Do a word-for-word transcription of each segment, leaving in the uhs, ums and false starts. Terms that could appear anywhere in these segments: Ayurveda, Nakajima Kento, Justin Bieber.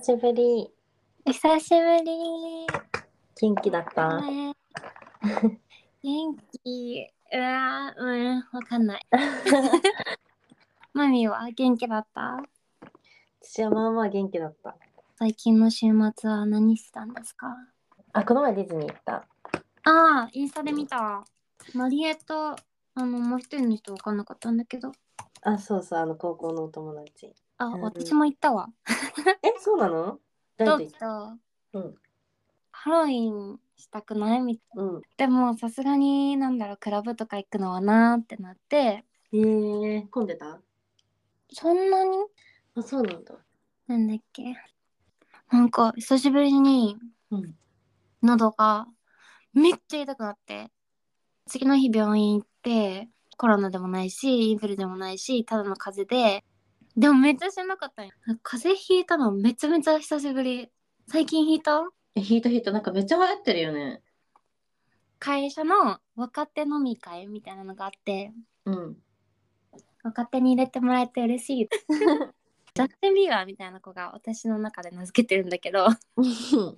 久しぶり。久しぶり。元気だった？ね、元気。うわー、うん、わかんない。マミは元気だった？私はまあまあ元気だった。最近の週末は何したんですか？あ、この前ディズニー行った。ああ、インスタで見た。マリエとあのもう一人の人分かんなかったんだけど。あ、そうそう、あの高校のお友達。あ、うん、私も行ったわ。え、そうなの？どうした？うん。ハロウィンしたくないみたいな、うん、でもさすがになんだろうクラブとか行くのはなーってなって。えー、混んでた？そんなに？あ、そうなんだ。なんだっけ？なんか久しぶりに喉がめっちゃ痛くなって、次の日病院行ってコロナでもないしインフルでもないしただの風邪で。でもめっちゃしなかったんや。風邪ひいたのめちゃめちゃ久しぶり。最近ひいた？え、ひいたひいた。なんかめっちゃ流行ってるよね。会社の若手飲み会みたいなのがあって、うん、若手に入れてもらえて嬉しい。ジャスティン・ビーバーみたいな子が私の中で名付けてるんだけど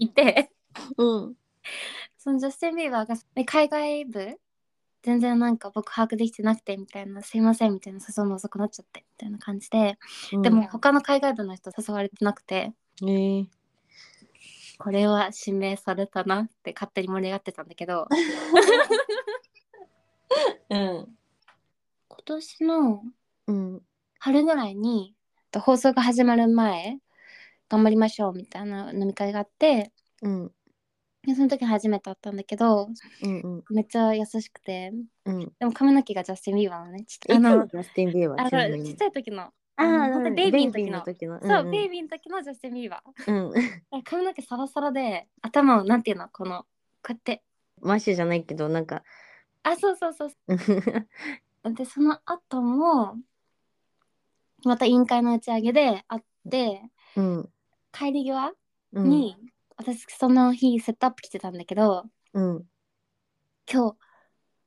いて、うん、そのジャスティン・ビーバーが海外部全然なんか僕把握できてなくてみたいな、すいませんみたいな、誘うの遅くなっちゃってみたいな感じで、うん、でも他の海外部の人誘われてなくて、えー、これは指名されたなって勝手に盛り上がってたんだけど、うん、今年の春ぐらいに放送が始まる前頑張りましょうみたいな飲み会があって、うん、その時初めて会ったんだけど、うんうん、めっちゃ優しくて、うん、でも髪の毛がジャスティン・ビーバーのね、ちっちゃい時の、あのベイビーの時 の, 時の、うんうん、そうベイビーの時のジャスティン・ビーバー、うん、髪の毛サラサラで頭をなんていうのこのこうやってマッシュじゃないけどなんか、あ、そうそうそうでその後もまた委員会の打ち上げで会って、うん、帰り際に、うん、私その日セットアップ来てたんだけど、うん、今日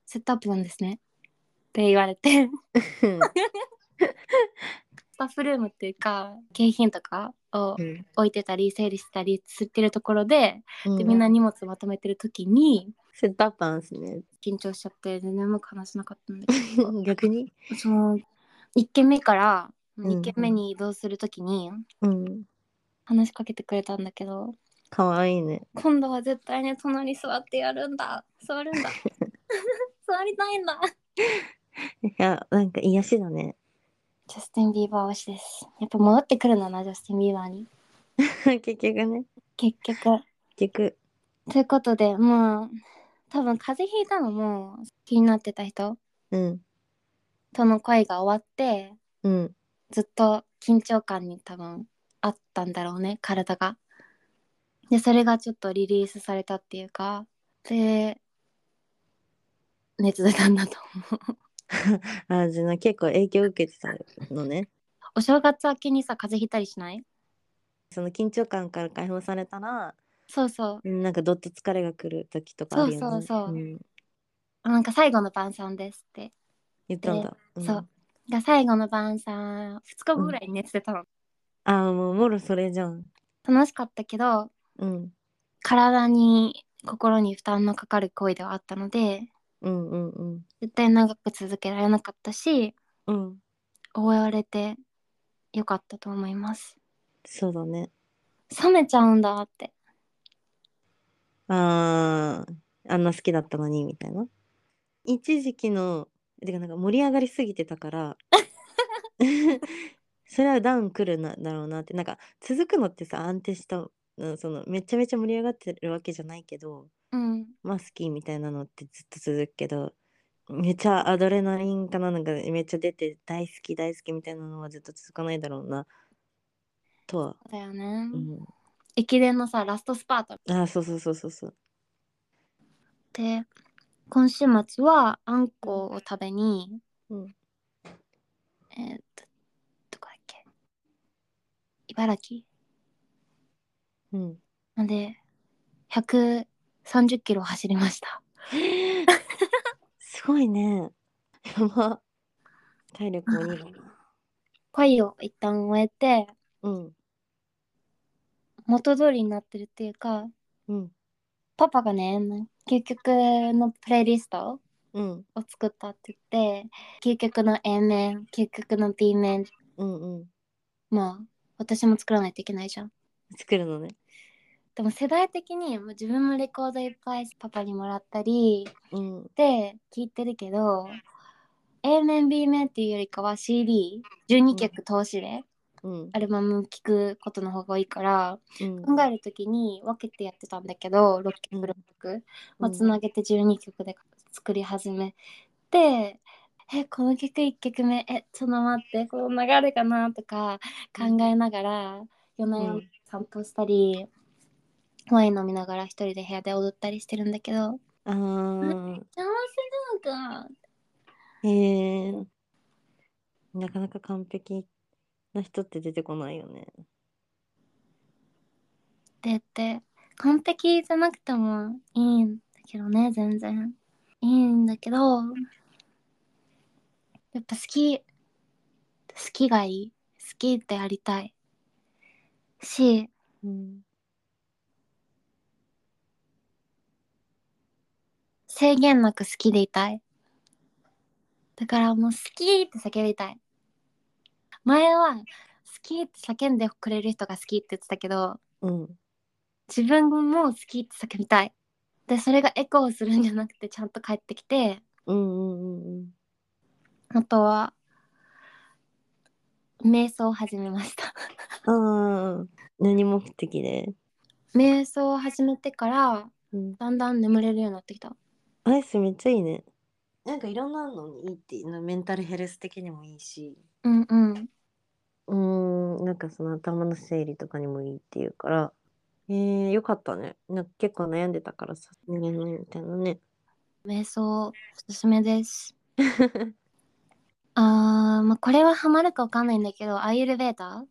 セットアップなんですねって言われてスタッフルームっていうか景品とかを置いてたり整理したりすってるところ で,、うん、でみんな荷物まとめてる時に、うん、セットアップなんですね。緊張しちゃって全然もう話せなかったんだけど逆にそのいち軒目からに軒目に移動する時に、うん、話しかけてくれたんだけど、かわいいね。今度は絶対に隣座ってやるんだ、座るんだ座りたいんだいや、なんか癒しだね。ジャスティン・ビーバー推しです。やっぱ戻ってくるのな、ジャスティン・ビーバーに結局ね、結局結局ということで、まあ多分風邪ひいたのも気になってた人、うん、との恋が終わって、うん、ずっと緊張感に多分あったんだろうね、体が。でそれがちょっとリリースされたっていうかで熱出たんだと思うあ、じゃあ結構影響受けてたのね。お正月明けにさ風邪ひいたりしない？その緊張感から解放されたら、そうそう、なんかどっと疲れが来る時とかあるよね。そうそうそう、うん、なんか最後の晩餐ですって言ったんだ、うん、そうが最後の晩餐ふつかごぐらいに熱出たの、うん、ああもうもろそれじゃん。楽しかったけど、うん、体に心に負担のかかる行為ではあったので、うんうんうん、絶対長く続けられなかったし、うん、終われてよかったと思います。そうだね、冷めちゃうんだって、あーあんな好きだったのにみたいな。一時期のてかなんか盛り上がりすぎてたからそれはダウン来るなだろうなって。なんか続くのってさ安定したそのめちゃめちゃ盛り上がってるわけじゃないけど、うん、まあ好きみたいなのってずっと続くけど、めちゃアドレナリンかな、なんかめっちゃ出て大好き大好きみたいなのはずっと続かないだろうなとは。だよね、うん、駅伝のさラストスパート。あ、そうそうそうそうそう。で今週末はあんこを食べに、うん、えー、っとどこだっけ、茨城、うん、なんでひゃくさんじゅっキロ走りましたすごいね、やば、体力もいいな。恋を一旦終えて、うん、元通りになってるっていうか、うん、パパがね究極のプレイリストを作ったって言って、うん、究極の A 面究極の B 面、うんうん、まあ私も作らないといけないじゃん。作るのね。でも世代的にもう自分もレコードいっぱいパパにもらったりで聴いてるけど、うん、A 面 B 面っていうよりかは シーディーじゅうにきょく通しでアルバム聴くことの方が多いから、うん、考えるときに分けてやってたんだけどろっきょくろっきょく、まあ、つなげてじゅうにきょくで作り始めて、えこの曲いっきょくめえちょっと待ってこの流れかなとか考えながら夜な夜な散歩したり、うん、ワイン飲みながら一人で部屋で踊ったりしてるんだけど、あー邪魔するのか。へえー、なかなか完璧な人って出てこないよね。でって完璧じゃなくてもいいんだけどね、全然いいんだけど、やっぱ好き好きがいい、好きってやりたいし、うん、制限なく好きでいたい。だからもう好きって叫びたい。前は好きって叫んでくれる人が好きって言ってたけど、うん、自分も好きって叫びたい。でそれがエコーするんじゃなくてちゃんと帰ってきて、うんうんうん、あとは瞑想を始めましたあ、何目的で瞑想を始めてから、うん、だんだん眠れるようになってきた。アイスめっちゃいいね。なんかいろんなのにいいっていうの、メンタルヘルス的にもいいし、うんうんうん、なんかその頭の整理とかにもいいっていうから、えー、よかったね。なんか結構悩んでたからさ、寝れないみたいなね。瞑想おすすめですあー、まあ、これはハマるかわかんないんだけど、アイルベーダ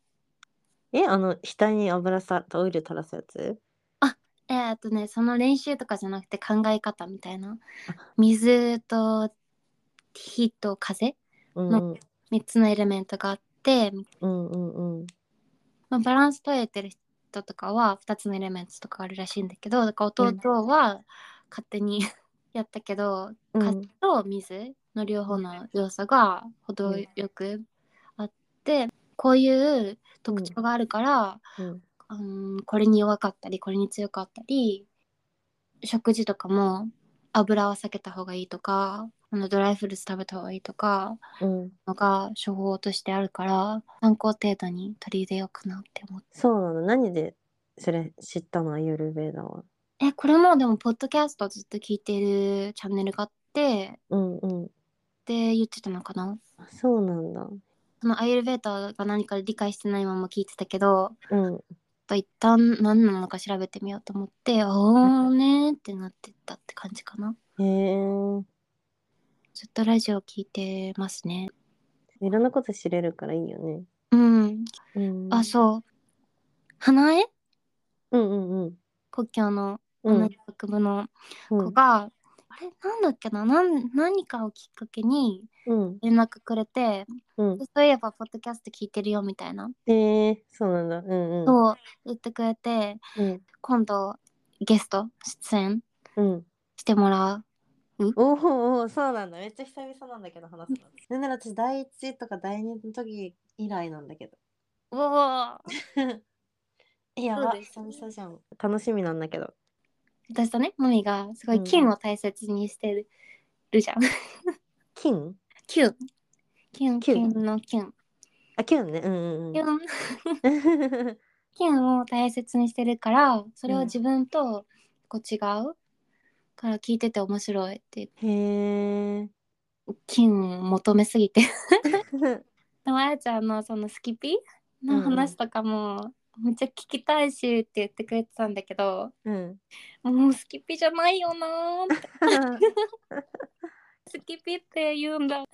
ー、えあの額に油さオイル垂らすやつ。あえー、っとねその練習とかじゃなくて考え方みたいな、水と火と風の、うん、みっつのエレメントがあって、うんうんうん、まあ、バランス取れてる人とかはふたつのエレメントとかあるらしいんだけど、だから弟は勝手にやったけど、風と水の両方の要素が程よくあって、うん、こういう特徴があるから、うんうんうん、これに弱かったりこれに強かったり、食事とかも油は避けた方がいいとか、あのドライフルーツ食べた方がいいとか、うん、のが処方としてあるから参考程度に取り入れようかなって思って。そうなの。何でそれ知ったの、アーユルヴェーダは。えこれもでもポッドキャストずっと聞いてるチャンネルがあって、うんうん、って言ってたのかな。そうなんだ。そのアーユルヴェーダが何か理解してないまま聞いてたけど、うん、と一旦何なのか調べてみようと思っておーねーってなってったって感じかな。へー、ずっとラジオ聞いてますね。いろんなこと知れるからいいよね。うん、うん、あそう花江、うんうんうん、故郷の花江学部の子が、うん、あれなんだっけな、なん何かをきっかけに連絡くれて、うん、そういえばポッドキャスト聞いてるよみたいな、えー、そうなんだ、うんうん、そう言ってくれて、うん、今度ゲスト出演してもらう、うんおーおーそうなんだ。めっちゃ久々なんだけど話すの。なんなら私だいいちとかだいにの時以来なんだけど。おおやば久々じゃん。楽しみなんだけど。私とねマミがすごい金を大切にしてる、うん、じゃん金キュンキュンキュンのキュン、あキュンね、うんうんキュンキュンを大切にしてるから、それを自分とこう違うから聞いてて面白いって言って、金を求めすぎてでもあやちゃんのそのスキピの話とかもめっちゃ聞きたいしって言ってくれてたんだけど、うん、もうスキピじゃないよなスキピって言うんだ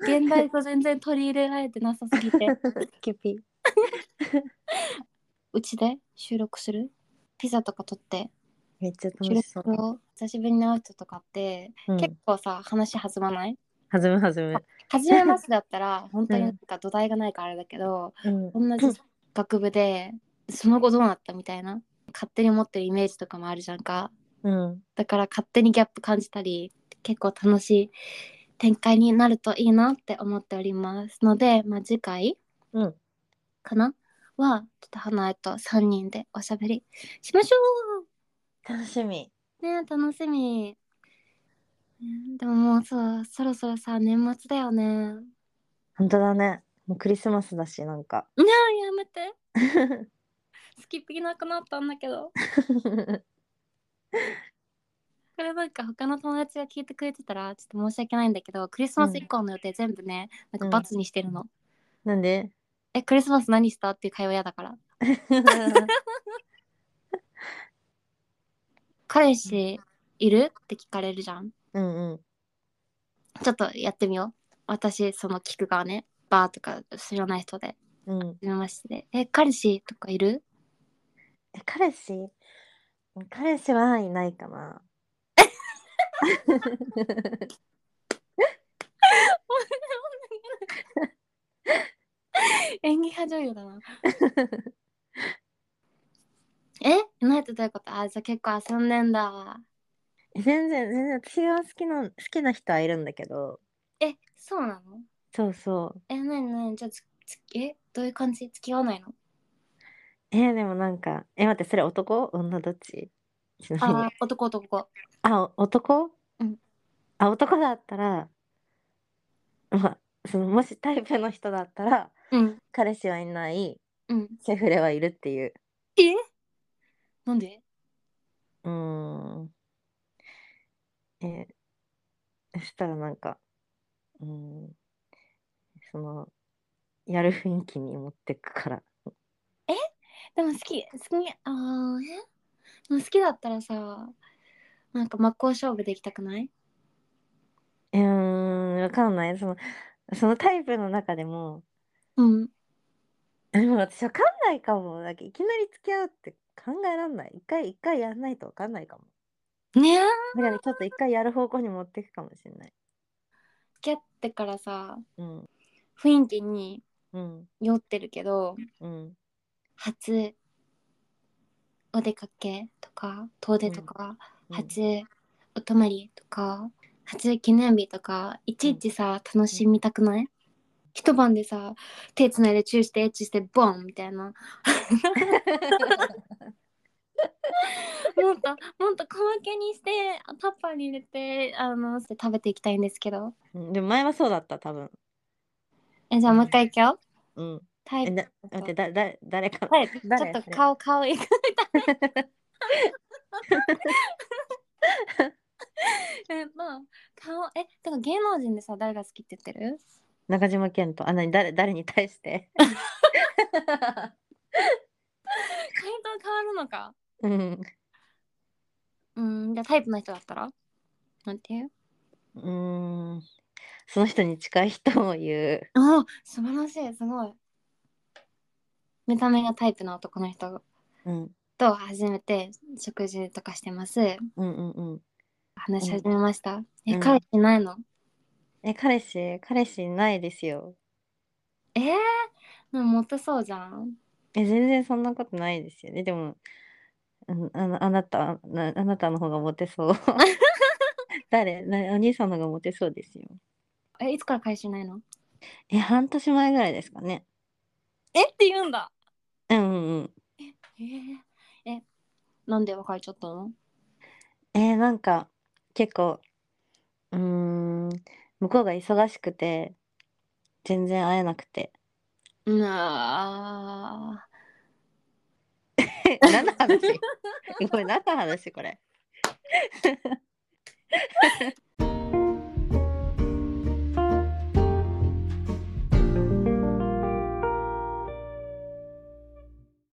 現代と全然取り入れられてなさすぎてスキピうちで収録するピザとか撮ってめっちゃ楽しそう。久しぶりに会う人とかって、うん、結構さ話弾まない？弾む弾む。初めましてだったら本当になんか土台がないからあれだけど、うん、同じ学部でその後どうなったみたいな勝手に持ってるイメージとかもあるじゃんか、うん、だから勝手にギャップ感じたり結構楽しい展開になるといいなって思っておりますので、まあ、次回かな、うん、はちょっと花江とさんにんでおしゃべりしましょう。楽しみね、楽しみ。でももうそうそろそろさ年末だよね。本当だね、もうクリスマスだしなんかいややめてスキップがなくなったんだけどこれなんか他の友達が聞いてくれてたらちょっと申し訳ないんだけどクリスマス以降の予定全部ね、うん、なんか×にしてるの、うん、なんでえクリスマス何したっていう会話嫌だから彼氏いるって聞かれるじゃん、うんうん、ちょっとやってみよう。私その聞く側ね、バーとか知らない人で、うん、見ましてでえ彼氏とかいる？え彼氏彼氏はいないかな演技派女優だなえないとどういうこと？あじゃあ結構遊んでんだ。全然全然私は好きな好きな人はいるんだけど。えそうなの？そうそう。えなになにじゃあつつえどういう感じ？付き合わないの？えでもなんかえ待ってそれ男女どっち？ちなみにあ男男あ男、うん、あ男だったらまあそのもしタイプの人だったら、うん、彼氏はいない、うん、セフレはいるっていう。えなんで？うーんえそしたらなんかうんそのやる雰囲気に持ってくから。えでも好き好きあえ好きだったらさなんか真っ向勝負できたくない？うーんわかんないそのそのタイプの中でもうんでも私わかんないかも。だけいきなり付き合うって考えらんない。一回一回やらないとわかんないかもね。えだからちょっと一回やる方向に持っていくかもしれない。付き合ってからさ、うん、雰囲気に酔ってるけど、うん、初お出かけとか遠出とか、うん、初お泊まりとか初記念日とかいちいちさ、うん、楽しみたくない？うん、一晩でさ手つないでチューしてエッチしてボンみたいなもっともっと小分けにしてタッパーに入れてあのして食べていきたいんですけど。でも前はそうだった多分。えじゃあもう一回いくよ。うん。タイプ。待ってだだ誰か。はい。ちょっと顔顔いくみたいな。えまあ顔えてか芸能人でさ誰が好きって言ってる？中島健人。あ何誰誰に対して。回答変わるのか。うん。うんじゃあタイプの人だったらなんていう？うーんその人に近い人を言う。あ素晴らしいすごい。見た目がタイプの男の人と初めて食事とかしてます。うんうんうん。話し始めました。うん、え彼氏ないの？え彼氏彼氏ないですよ。えー、でもモテそうじゃん。え全然そんなことないですよねでも。あのあなたなあなたの方がモテそう誰なお兄さんの方がモテそうですよ。えいつから彼氏いないの？え半年前ぐらいですかね。えって言うんだ。うんうんうん。ええー、えなんで別れちゃったの？えー、なんか結構うーん向こうが忙しくて全然会えなくて。うわー何の話これ何の話これ